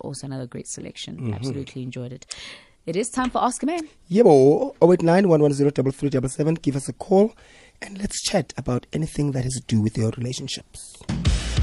Also another great selection. Mm-hmm. Absolutely enjoyed it. It is time for Ask a Man. Yebo, 089-110-3377. Give us a call and let's chat about anything that has to do with your relationships.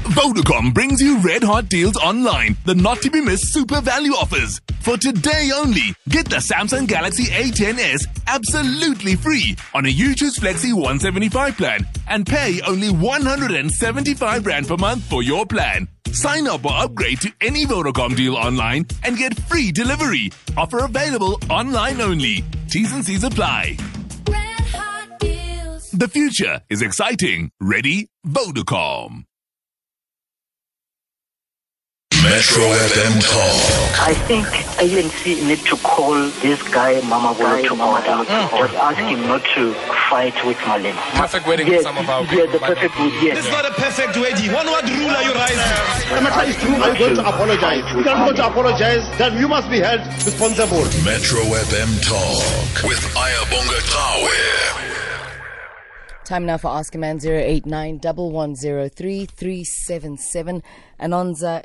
Vodacom brings you red hot deals online. The not to be missed super value offers. For today only, get the Samsung Galaxy A10s absolutely free on a U-Choose Flexi 175 plan and pay only 175 Rand per month for your plan. Sign up or upgrade to any Vodacom deal online and get free delivery. Offer available online only. T's and C's apply. Red hot deals. The future is exciting. Ready? Vodacom. Metro FM Talk. I think ANC need to call this guy Mama Bolo to order. Just ask him not to fight with Malema. Perfect wedding for some of our people. Yeah, the perfect would, yes. This is not a perfect wedding. One word rule are you rising? Metro is true. I'm going to apologize. If you don't want to apologize, then you must be held responsible. Metro FM Talk with Ayabonga Tawir. Time now for Ask a Man, 089-110-3377. Anonza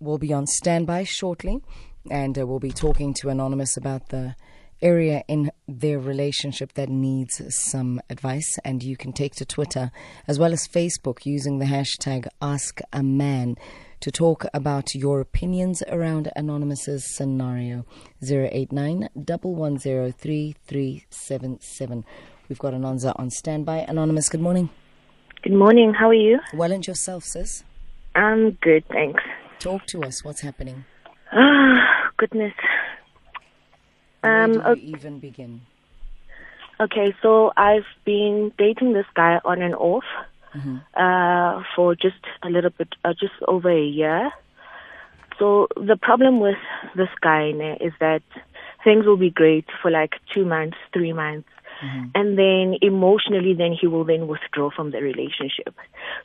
will be on standby shortly, and we'll be talking to Anonymous about the area in their relationship that needs some advice. And you can take to Twitter as well as Facebook using the hashtag Ask a Man to talk about your opinions around Anonymous's scenario. 089-110-3377. We've got Anonza on standby. Anonymous, good morning. Good morning. How are you? Well, and yourself, sis? I'm good, thanks. Talk to us. What's happening? Oh, goodness. Where do you even begin? Okay, so I've been dating this guy on and off for just a little bit, just over a year. So the problem with this guy is that things will be great for like 2 months, 3 months. Mm-hmm. And then emotionally, then he will then withdraw from the relationship.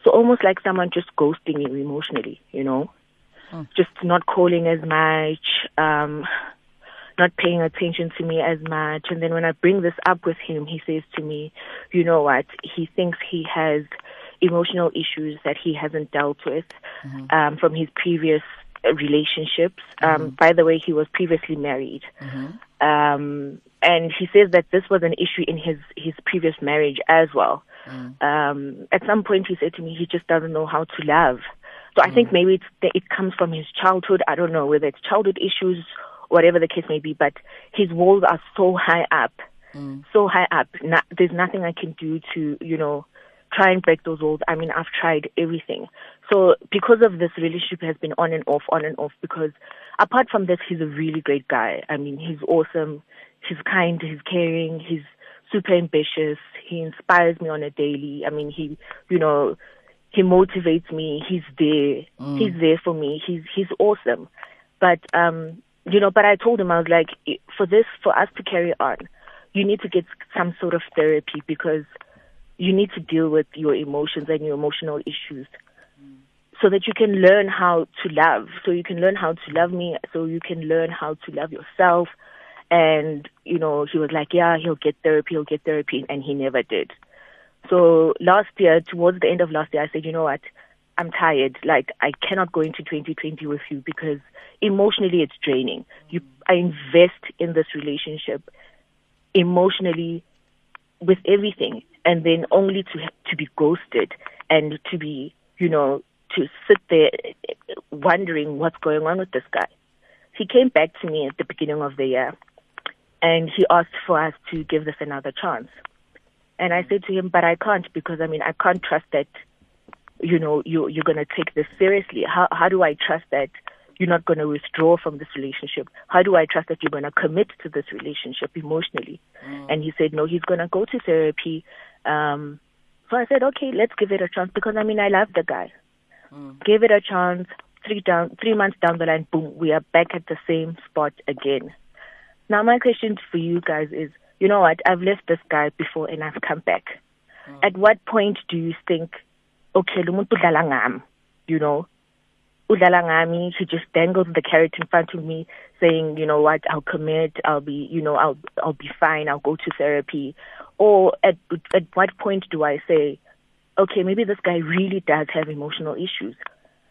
So almost like someone just ghosting you emotionally, you know, just not calling as much, not paying attention to me as much. And then when I bring this up with him, he says to me, you know what, he thinks he has emotional issues that he hasn't dealt with from his previous relationships. By the way, he was previously married. And he says that this was an issue in his previous marriage as well. At some point, he said to me, he just doesn't know how to love. So I think maybe it comes from his childhood. I don't know whether it's childhood issues, whatever the case may be, but his walls are so high up, there's nothing I can do to, you know, try and break those walls. I mean, I've tried everything. So because of this, relationship has been on and off, because apart from this, he's a really great guy. I mean, he's awesome. He's kind, he's caring, he's super ambitious. He inspires me on a daily. I mean, he motivates me. He's there. He's there for me. He's awesome. But, but I told him, I was like, for us to carry on, you need to get some sort of therapy, because you need to deal with your emotions and your emotional issues so that you can learn how to love. So you can learn how to love me, so you can learn how to love yourself. And, you know, he was like, yeah, he'll get therapy, and he never did. So last year, towards the end of last year, I said, you know what, I'm tired. Like, I cannot go into 2020 with you, because emotionally it's draining. I invest in this relationship emotionally with everything, and then only to be ghosted and to be, you know, to sit there wondering what's going on with this guy. He came back to me at the beginning of the year, and he asked for us to give this another chance. And I said to him, but I can't, because, I mean, I can't trust that, you know, you're going to take this seriously. How do I trust that you're not going to withdraw from this relationship? How do I trust that you're going to commit to this relationship emotionally? And he said, no, he's going to go to therapy. So I said, okay, let's give it a chance, because, I mean, I love the guy. Give it a chance. 3 months down the line, boom, we are back at the same spot again. Now, my question for you guys is, you know what, I've left this guy before and I've come back. At what point do you think, okay, you know, he just dangled the carrot in front of me, saying, you know what, I'll commit, I'll be, you know, I'll be fine, I'll go to therapy. Or at what point do I say, okay, maybe this guy really does have emotional issues.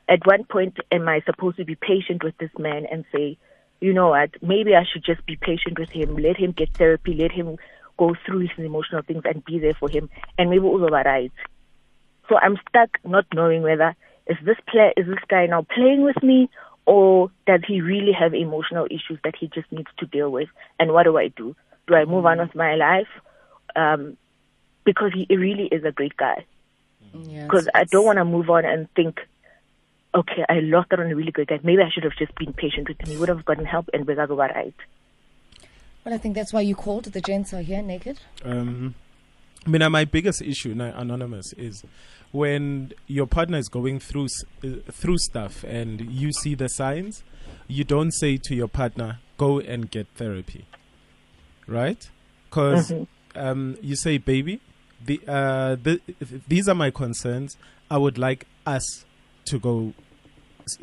at one point, am I supposed to be patient with this man and say, you know what, maybe I should just be patient with him, let him get therapy, let him go through his emotional things and be there for him, and maybe all of our rights. So I'm stuck not knowing whether, is this guy now playing with me, or does he really have emotional issues that he just needs to deal with? And what do I do? Do I move on with my life? Because he really is a great guy. Because I don't want to move on and think, okay, I lost out on a really great guy. Maybe I should have just been patient with him. He would have gotten help and we got right. Well, I think that's why you called. The gents are here naked. I mean, my biggest issue, Anonymous, is when your partner is going through stuff and you see the signs, you don't say to your partner, go and get therapy, right? Because you say, baby, these are my concerns. I would like us to go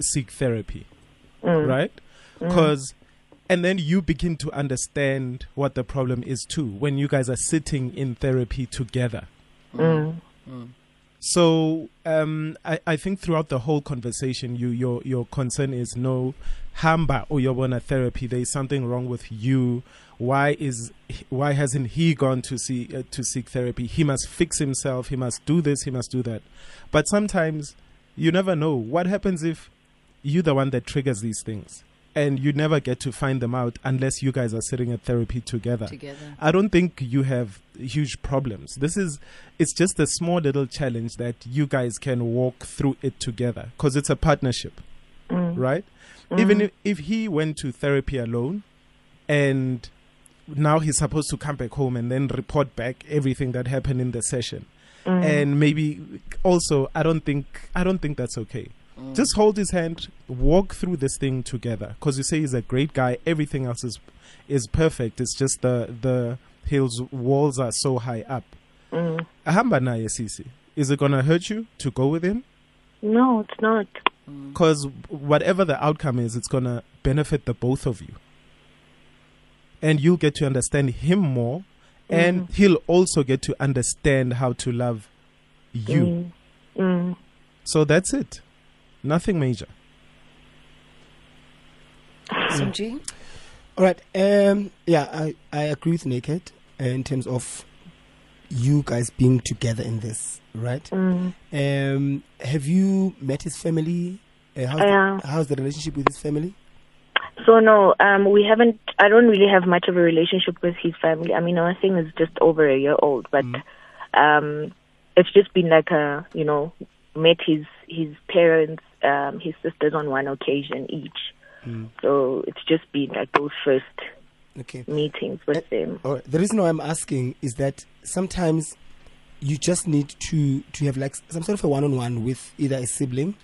seek therapy, right? Because... And then you begin to understand what the problem is too, when you guys are sitting in therapy together. So I think throughout the whole conversation, your concern is no hamba or you want a therapy. There is something wrong with you. Why hasn't he gone to seek therapy? He must fix himself. He must do this. He must do that. But sometimes you never know what happens if you're the one that triggers these things. And you never get to find them out unless you guys are sitting at therapy together. I don't think you have huge problems. It's just a small little challenge that you guys can walk through it together because it's a partnership, right? Even if he went to therapy alone and now he's supposed to come back home and then report back everything that happened in the session. And maybe also, I don't think that's okay. Just hold his hand, walk through this thing together. Because you say he's a great guy, everything else is perfect. It's just the hills walls are so high up. Is it gonna hurt you to go with him? No, it's not. Because whatever the outcome is, it's gonna benefit the both of you. And you'll get to understand him more, and he'll also get to understand how to love you. So that's it. Nothing major. SMG? All right. Yeah, I agree with Naked in terms of you guys being together in this, right? Have you met his family? How's the relationship with his family? So, no, we haven't. I don't really have much of a relationship with his family. I mean, our thing is just over a year old, but it's just been like a, you know, met his parents, his sisters on one occasion each. So it's just been like those first meetings with them. Right. The reason why I'm asking is that sometimes you just need to have like some sort of a one-on-one with either a sibling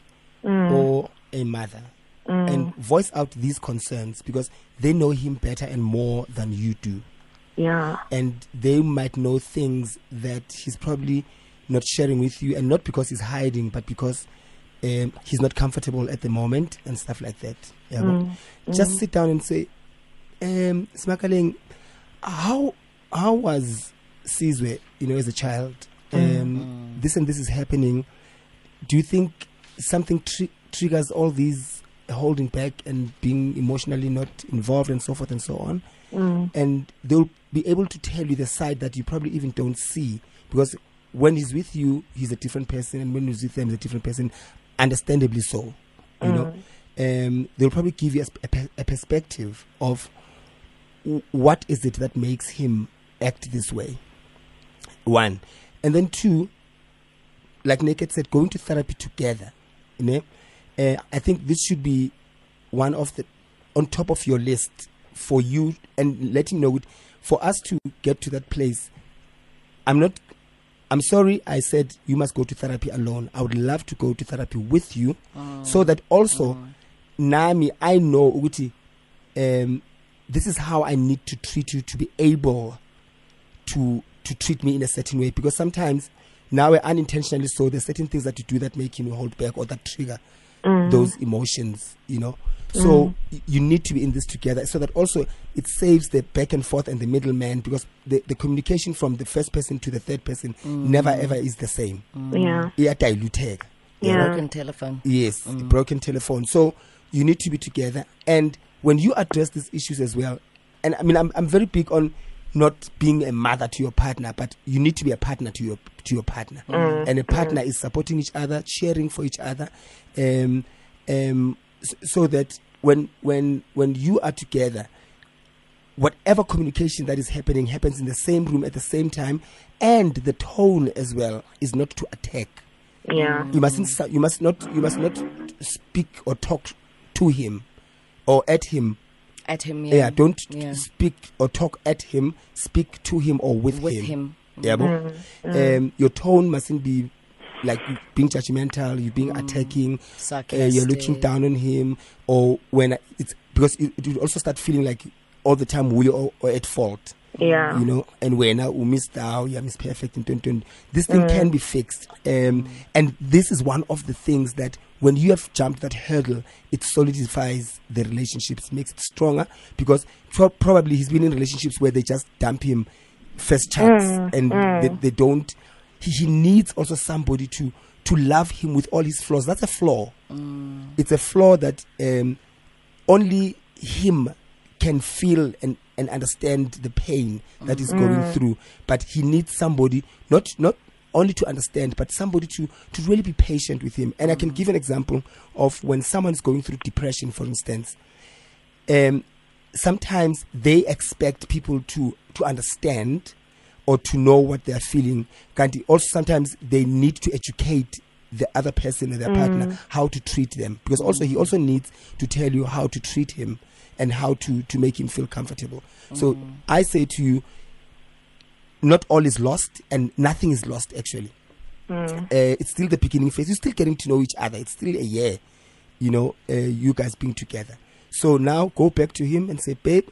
or a mother and voice out these concerns because they know him better and more than you do. Yeah. And they might know things that he's probably not sharing with you, and not because he's hiding, but because he's not comfortable at the moment and stuff like that. Yeah, just sit down and say, Smakaleng, how was Sizwe, you know, as a child? This and this is happening. Do you think something triggers all these holding back and being emotionally not involved and so forth and so on? And they'll be able to tell you the side that you probably even don't see, because when he's with you, he's a different person, and when he's with them, he's a different person, understandably so. You know, they'll probably give you a perspective of what is it that makes him act this way. One. And then two, like Naked said, going to therapy together. You know? I think this should be one of the, on top of your list for you, and letting know, for us to get to that place. I'm sorry I said you must go to therapy alone. I would love to go to therapy with you so that also, Nami, I know, Uti, this is how I need to treat you to be able to treat me in a certain way. Because sometimes, now unintentionally so, there's certain things that you do that make you hold back or that trigger those emotions, you know. So you need to be in this together so that also it saves the back and forth and the middleman, because the communication from the first person to the third person never ever is the same. Yeah. Yeah. Broken telephone. Yes, broken telephone. So you need to be together. And when you address these issues as well, and I mean, I'm very big on not being a mother to your partner, but you need to be a partner to your partner. Mm. And a partner is supporting each other, cheering for each other, so that when you are together, whatever communication that is happening happens in the same room at the same time, and the tone as well is not to attack. Yeah, you must not speak or talk to him or at him. At him, yeah. Yeah, don't speak or talk at him. Speak to him or with him. Yeah, your tone mustn't be like you being judgmental, you being attacking, you're looking down on him, or when it's because it will also start feeling like all the time we are at fault. Yeah, you know, and when we missed out, yeah, miss perfect in 2020. This thing can be fixed, and this is one of the things that when you have jumped that hurdle, it solidifies the relationships, makes it stronger, because probably he's been in relationships where they just dump him first chance, and they don't. He needs also somebody to love him with all his flaws. That's a flaw. It's a flaw that only him can feel and understand the pain that is going through, but he needs somebody not only to understand, but somebody to really be patient with him. And I can give an example of when someone is going through depression, for instance. Sometimes they expect people to understand or to know what they are feeling. Also, sometimes they need to educate the other person or their partner how to treat them, because also he also needs to tell you how to treat him and how to make him feel comfortable. So I say to you, not all is lost, and nothing is lost actually. It's still the beginning phase. You're still getting to know each other. It's still a year, you know, you guys being together. So now go back to him and say, babe,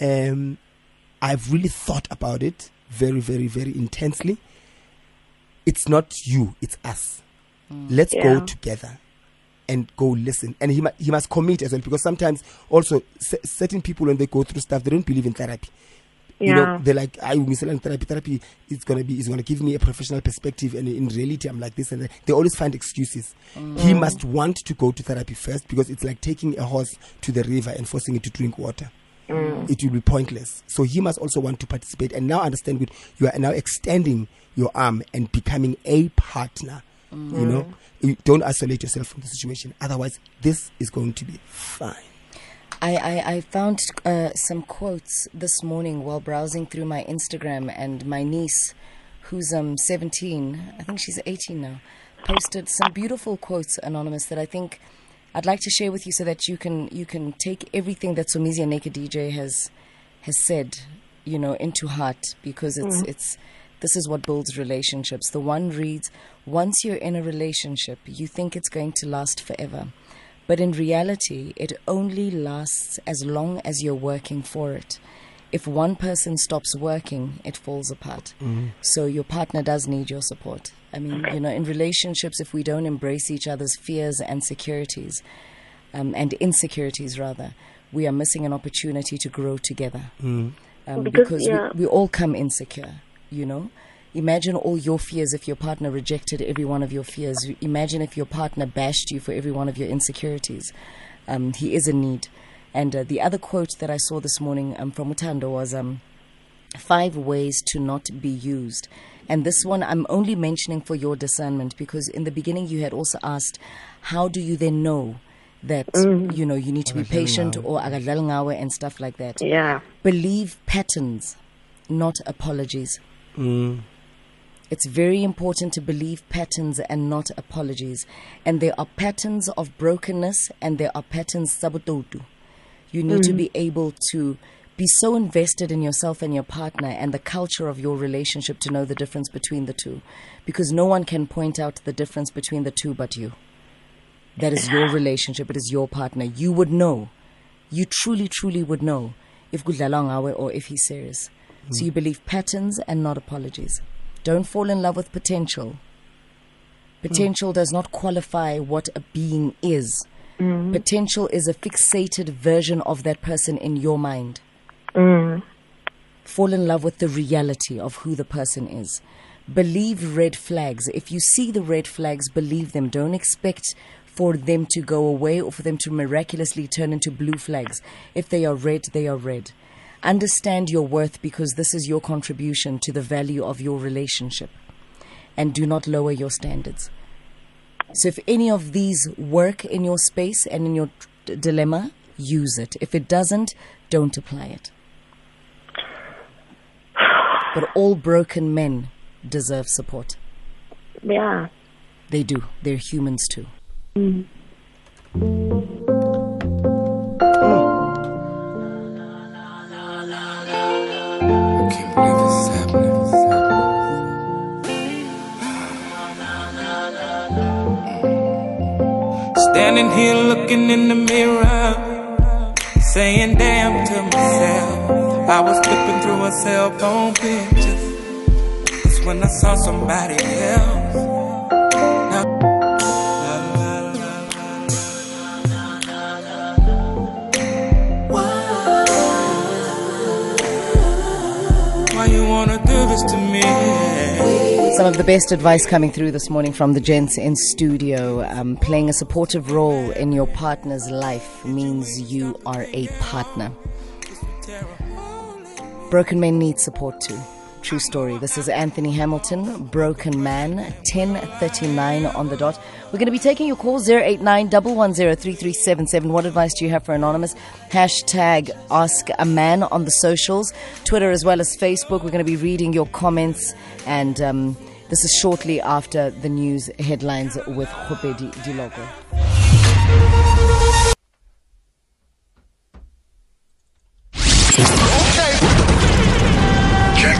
I've really thought about it very, very, very intensely. It's not you, it's us. Let's go together and go listen. And he must commit as well, because sometimes also certain people, when they go through stuff, they don't believe in therapy. You know, they're like, I will miss out on therapy. It's gonna give me a professional perspective, and in reality I'm like this and that. They always find excuses. He must want to go to therapy first, because it's like taking a horse to the river and forcing it to drink water. It will be pointless. So he must also want to participate, and now understand that you are now extending your arm and becoming a partner. You know, you don't isolate yourself from the situation. Otherwise, this is going to be fine. I found some quotes this morning while browsing through my Instagram, and my niece, who's 17, I think she's 18 now, posted some beautiful quotes, Anonymous, that I think I'd like to share with you, so that you can take everything that Somizia Naked DJ has said, you know, into heart, because this is what builds relationships. The one reads, once you're in a relationship, you think it's going to last forever. But in reality, it only lasts as long as you're working for it. If one person stops working, it falls apart. So your partner does need your support. I mean, you know, in relationships, if we don't embrace each other's fears and securities, and insecurities rather, we are missing an opportunity to grow together. Because we all come insecure. You know, imagine all your fears if your partner rejected every one of your fears. Imagine if your partner bashed you for every one of your insecurities. He is in need. And the other quote that I saw this morning from Utando was 5 ways to not be used. And this one I'm only mentioning for your discernment, because in the beginning you had also asked, how do you then know that, you know, you need to be patient or and stuff like that? Yeah. Believe patterns, not apologies. It's very important to believe patterns and not apologies. And there are patterns of brokenness, and there are patterns sabototu. You need to be able to be so invested in yourself and your partner and the culture of your relationship to know the difference between the two, because no one can point out the difference between the two but you. That is your relationship. It is your partner. You would know. You truly, truly would know if Gudlalongawe or if he's serious. So you believe patterns and not apologies. Don't fall in love with potential. Potential does not qualify what a being is. Potential is a fixated version of that person in your mind. Fall in love with the reality of who the person is. believe red flags. If you see the red flags, believe them. Don't expect for them to go away or for them to miraculously turn into blue flags. If they are red, they are red. Understand your worth, because this is your contribution to the value of your relationship, and do not lower your standards. So if any of these work in your space and in your dilemma, use it. If it doesn't, don't apply it. But all broken men deserve support. Yeah. They do. They're humans too. Mm-hmm. Standing here looking in the mirror, saying damn to myself. I was flipping through a cell phone pictures, that's when I saw somebody else. Why you wanna do this to me? Some of the best advice coming through this morning from the gents in studio. Playing a supportive role in your partner's life means you are a partner. Broken men need support too. True story. This is Anthony Hamilton, Broken Man, 10:39 on the dot. We're going to be taking your call, 089-110-3377. What advice do you have for Anonymous? Hashtag Ask a Man on the socials, Twitter as well as Facebook. We're going to be reading your comments, and this is shortly after the news headlines with Jobedi Di Logo.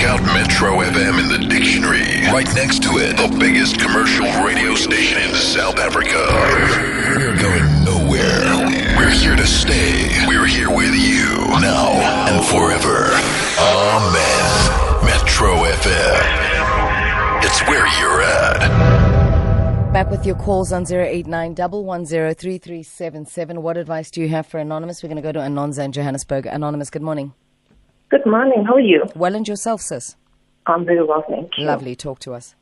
Out Metro FM in the dictionary. Right next to it, the biggest commercial radio station in South Africa. We're going nowhere. We're here to stay. We're here with you now and forever. Amen. Metro FM. It's where you're at. Back with your calls on 089-110-3377. What advice do you have for Anonymous? We're going to go to Anonza in Johannesburg. Anonymous, good morning. Good morning. How are you? Well, and yourself, sis? I'm very well, thank you. Lovely. Talk to us.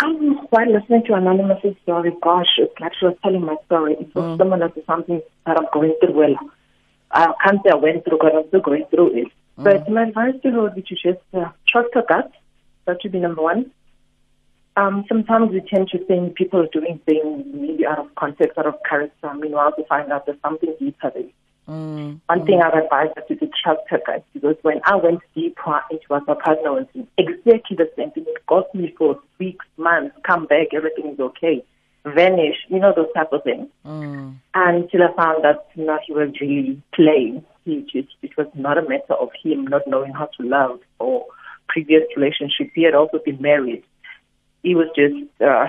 While listening to Anonymous' story, gosh, it's like she was telling my story. It's so similar to something that I'm going through. Well, I can't say I went through, but I'm still going through it. But my advice to her would be to just trust her gut. That should be number one. Sometimes we tend to think people are doing things maybe out of context, out of character. Meanwhile, to find out there's something deeper there. One thing I've advised is to trust her guys, because when I went deeper into what my partner was doing, exactly the same thing. It got me for 6 months, come back, everything is okay, vanish, you know, those type of things. Until I found that now he was really playing. It was not a matter of him not knowing how to love or previous relationship. He had also been married. He was just,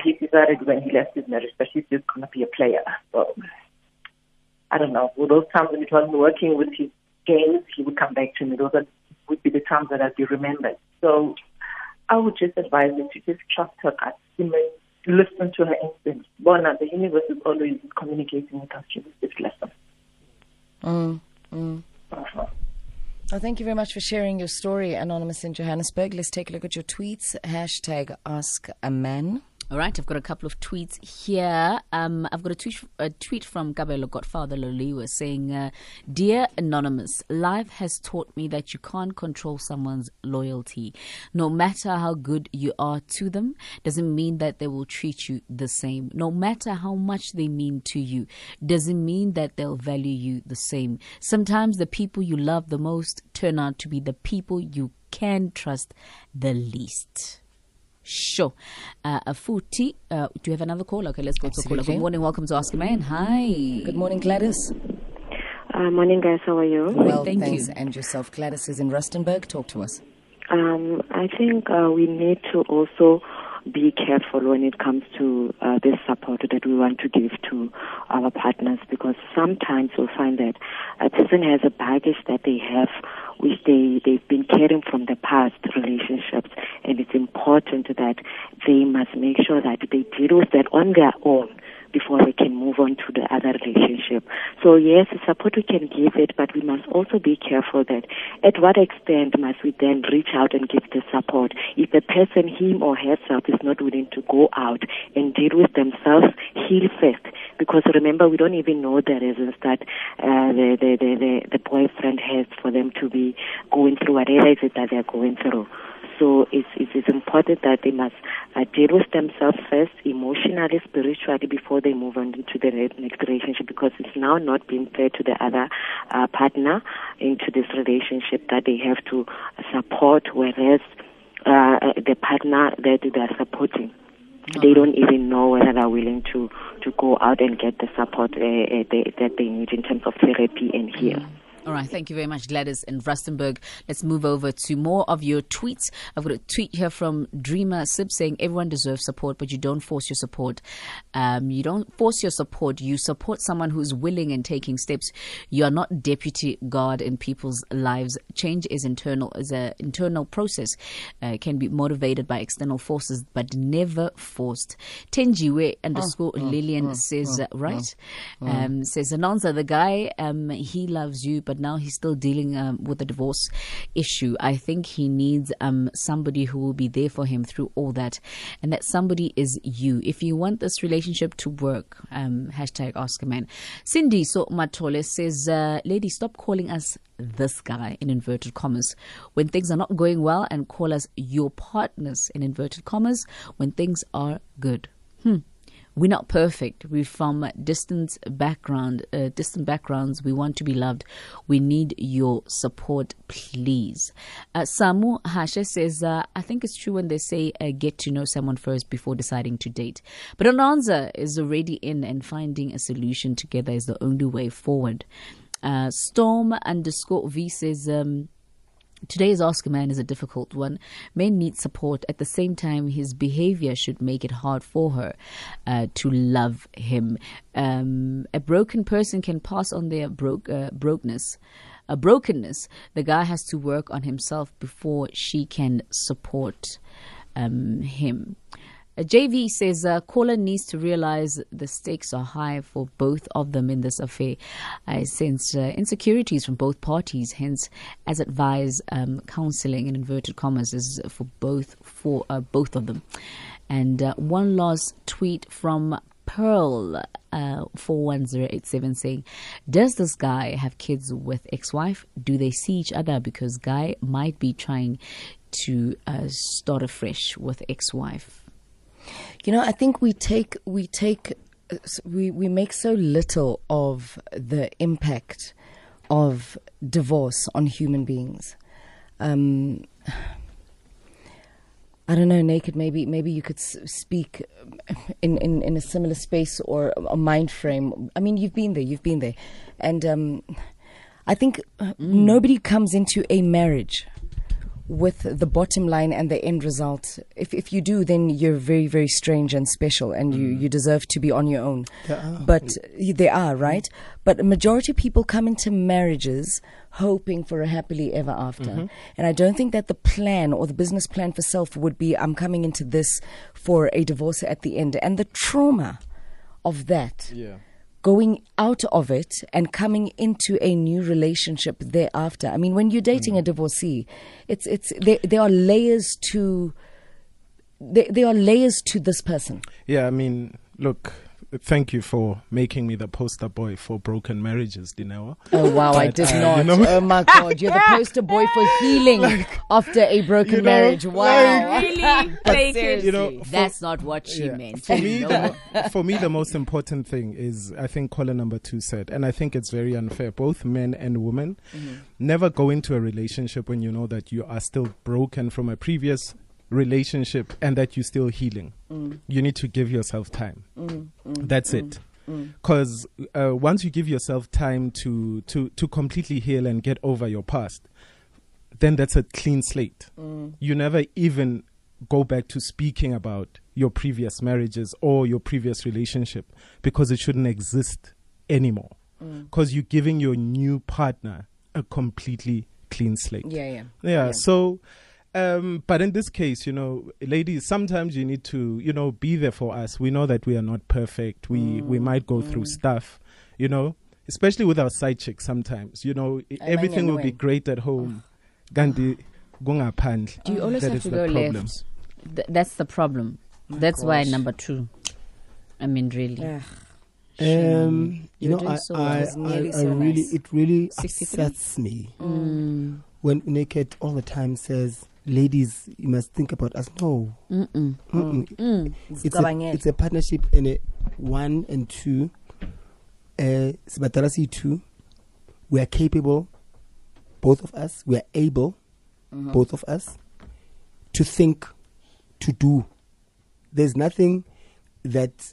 he decided when he left his marriage that he's just going to be a player. So I don't know, those times when it was working with his games, he would come back to me. Those would be the times that I'd be remembered. So I would just advise you to just trust her gut. You may listen to her instincts. Bona, the universe is always communicating with us through this lesson. Well, thank you very much for sharing your story, Anonymous in Johannesburg. Let's take a look at your tweets. Hashtag Ask a Man. All right, I've got a couple of tweets here. I've got a tweet from Gabelo Godfather Loliwa saying, Dear Anonymous, life has taught me that you can't control someone's loyalty. No matter how good you are to them, doesn't mean that they will treat you the same. No matter how much they mean to you, doesn't mean that they'll value you the same. Sometimes the people you love the most turn out to be the people you can trust the least. Sure. Afuti, do you have another call? Okay, let's go to the caller. Good morning. Welcome to Ask a Man. Hi. Good morning, Gladys. Morning, guys. How are you? Well, thanks. And yourself. Gladys is in Rustenburg. Talk to us. I think we need to also be careful when it comes to this support that we want to give to our partners, because sometimes we'll find that a person has a baggage that they have, which they've been carrying from the past relationships, and it's important that they must make sure that they deal with that on their own before we can move on to the other relationship. So yes, the support we can give it, but we must also be careful that at what extent must we then reach out and give the support. If the person, him or herself, is not willing to go out and deal with themselves, heal first. Because remember, we don't even know the reasons that the boyfriend has for them to be going through whatever it is that they're going through. So it's important that they must deal with themselves first, emotionally, spiritually, before they move on into the next relationship, because it's now not being fair to the other partner into this relationship that they have to support, whereas the partner that they are supporting, they don't even know whether they're willing to go out and get the support that they need in terms of therapy and heal. Mm-hmm. All right, thank you very much, Gladys and Rustenburg. Let's move over to more of your tweets. I've got a tweet here from Dreamer Sib saying, everyone deserves support, but you don't force your support. You support someone who's willing and taking steps. You are not deputy guard in people's lives. Change is internal, is an internal process. Can be motivated by external forces, but never forced. Tenjiwe _ Lillian says, right? Says, Anonza, the guy, he loves you, but now he's still dealing with the divorce issue. I think he needs somebody who will be there for him through all that. And that somebody is you. If you want this relationship to work, #AskAMan. Cindy Matole says, lady, stop calling us this guy, in inverted commas, when things are not going well, and call us your partners, in inverted commas, when things are good. We're not perfect. We're from distant backgrounds. We want to be loved. We need your support, please. Samu Hashe says, I think it's true when they say get to know someone first before deciding to date. But Anonza is already in, and finding a solution together is the only way forward. Storm _ V says, today's Ask a Man is a difficult one. Men need support. At the same time, his behavior should make it hard for her to love him. A broken person can pass on their brokenness. The guy has to work on himself before she can support him. JV says, caller needs to realize the stakes are high for both of them in this affair. I sense insecurities from both parties. Hence, as advised, counseling, in inverted commas, is for both of them. And one last tweet from Pearl 41087 saying, does this guy have kids with ex-wife? Do they see each other? Because guy might be trying to start afresh with ex-wife. You know, I think we make so little of the impact of divorce on human beings. I don't know, Naked, maybe you could speak in a similar space or a mind frame. I mean, you've been there. And I think nobody comes into a marriage with the bottom line and the end result. If you do, then you're very, very strange and special, and you deserve to be on your own. But they are, right? But a majority of people come into marriages hoping for a happily ever after. And I don't think that the plan or the business plan for self would be, I'm coming into this for a divorce at the end. And the trauma of that, going out of it and coming into a new relationship thereafter. I mean, when you're dating a divorcee, there are layers to this person. Yeah, I mean, look, thank you for making me the poster boy for broken marriages, Dinewa. Oh, wow, but I did not. Oh, my God. You're the poster boy for healing after a broken marriage. Wow. Like, really? Take it. That's not what she meant. For me, the most important thing is, I think caller number 2 said, and I think it's very unfair, both men and women, never go into a relationship when you know that you are still broken from a previous relationship and that you're still healing. You need to give yourself time. That's it, because once you give yourself time to completely heal and get over your past, then that's a clean slate. You never even go back to speaking about your previous marriages or your previous relationship, because it shouldn't exist anymore, because you're giving your new partner a completely clean slate. So But in this case, you know, ladies, sometimes you need to, you know, be there for us. We know that we are not perfect. We might go through stuff, you know, especially with our side chicks sometimes. You know, everything will be great at home. Gandhi, gunga pand. Do you always have to go left? That's the problem. That's why number two. I mean, really. Yeah. You know, it really upsets me when Naked all the time says, ladies, you must think about us. No. Mm-mm. Mm-mm. Mm. It's a partnership in a 1 and 2. Sibatarasi 2. We are capable, both of us. We are able, both of us, to think, to do. There's nothing that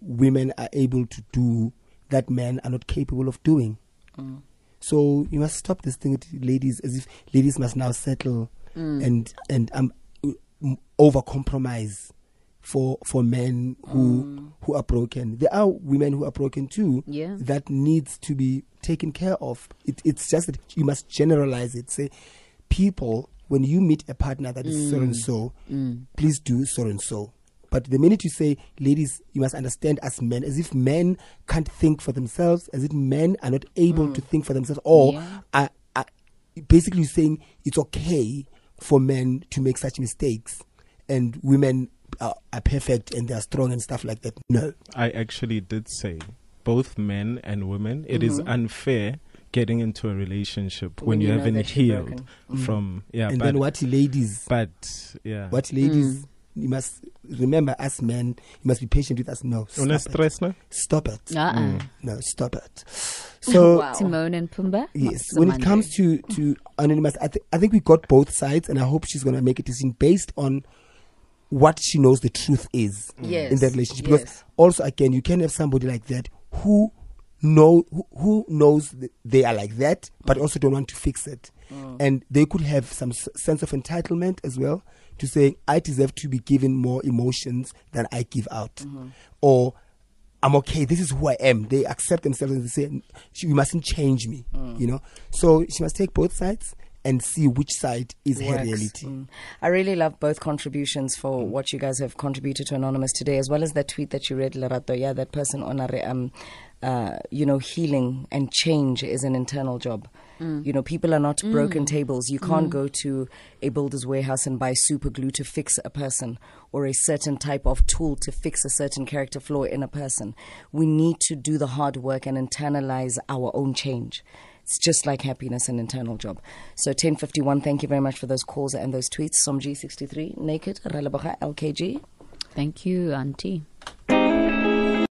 women are able to do that men are not capable of doing. Mm. So you must stop this thing, ladies, as if ladies must now settle and over compromise for men who are broken. There are women who are broken too. Yeah. That needs to be taken care of. It's just that you must generalize it. Say, people, when you meet a partner that is so and so, please do so and so. But the minute you say, ladies, you must understand us men, as if men can't think for themselves, as if men are not able to think for themselves, or are basically saying it's okay for men to make such mistakes and women are perfect and they are strong and stuff like that. No. I actually did say both men and women, it is unfair getting into a relationship when you haven't healed from... And then what ladies... But, yeah. What ladies... You must remember us men. You must be patient with us. No, stop it. No, stop it. So Timon and Pumbaa. Yes. When it comes to Anonymous, I think we got both sides, and I hope she's going to make a decision based on what she knows the truth is in that relationship. Because also, again, you can have somebody like that who knows they are like that, but also don't want to fix it, and they could have some sense of entitlement as well. To saying, I deserve to be given more emotions than I give out. Or, I'm okay, this is who I am. They accept themselves and they say, you mustn't change me, you know. So, she must take both sides and see which side is her reality. I really love both contributions for what you guys have contributed to Anonymous today, as well as that tweet that you read, Lerato. Yeah, that person, Onare, you know, healing and change is an internal job. You know, people are not broken tables. You can't go to a builder's warehouse and buy super glue to fix a person or a certain type of tool to fix a certain character flaw in a person. We need to do the hard work and internalize our own change. It's just like happiness, an internal job. So 10:51, thank you very much for those calls and those tweets. Somji63, Naked, Ralabaha, LKG. Thank you, Auntie.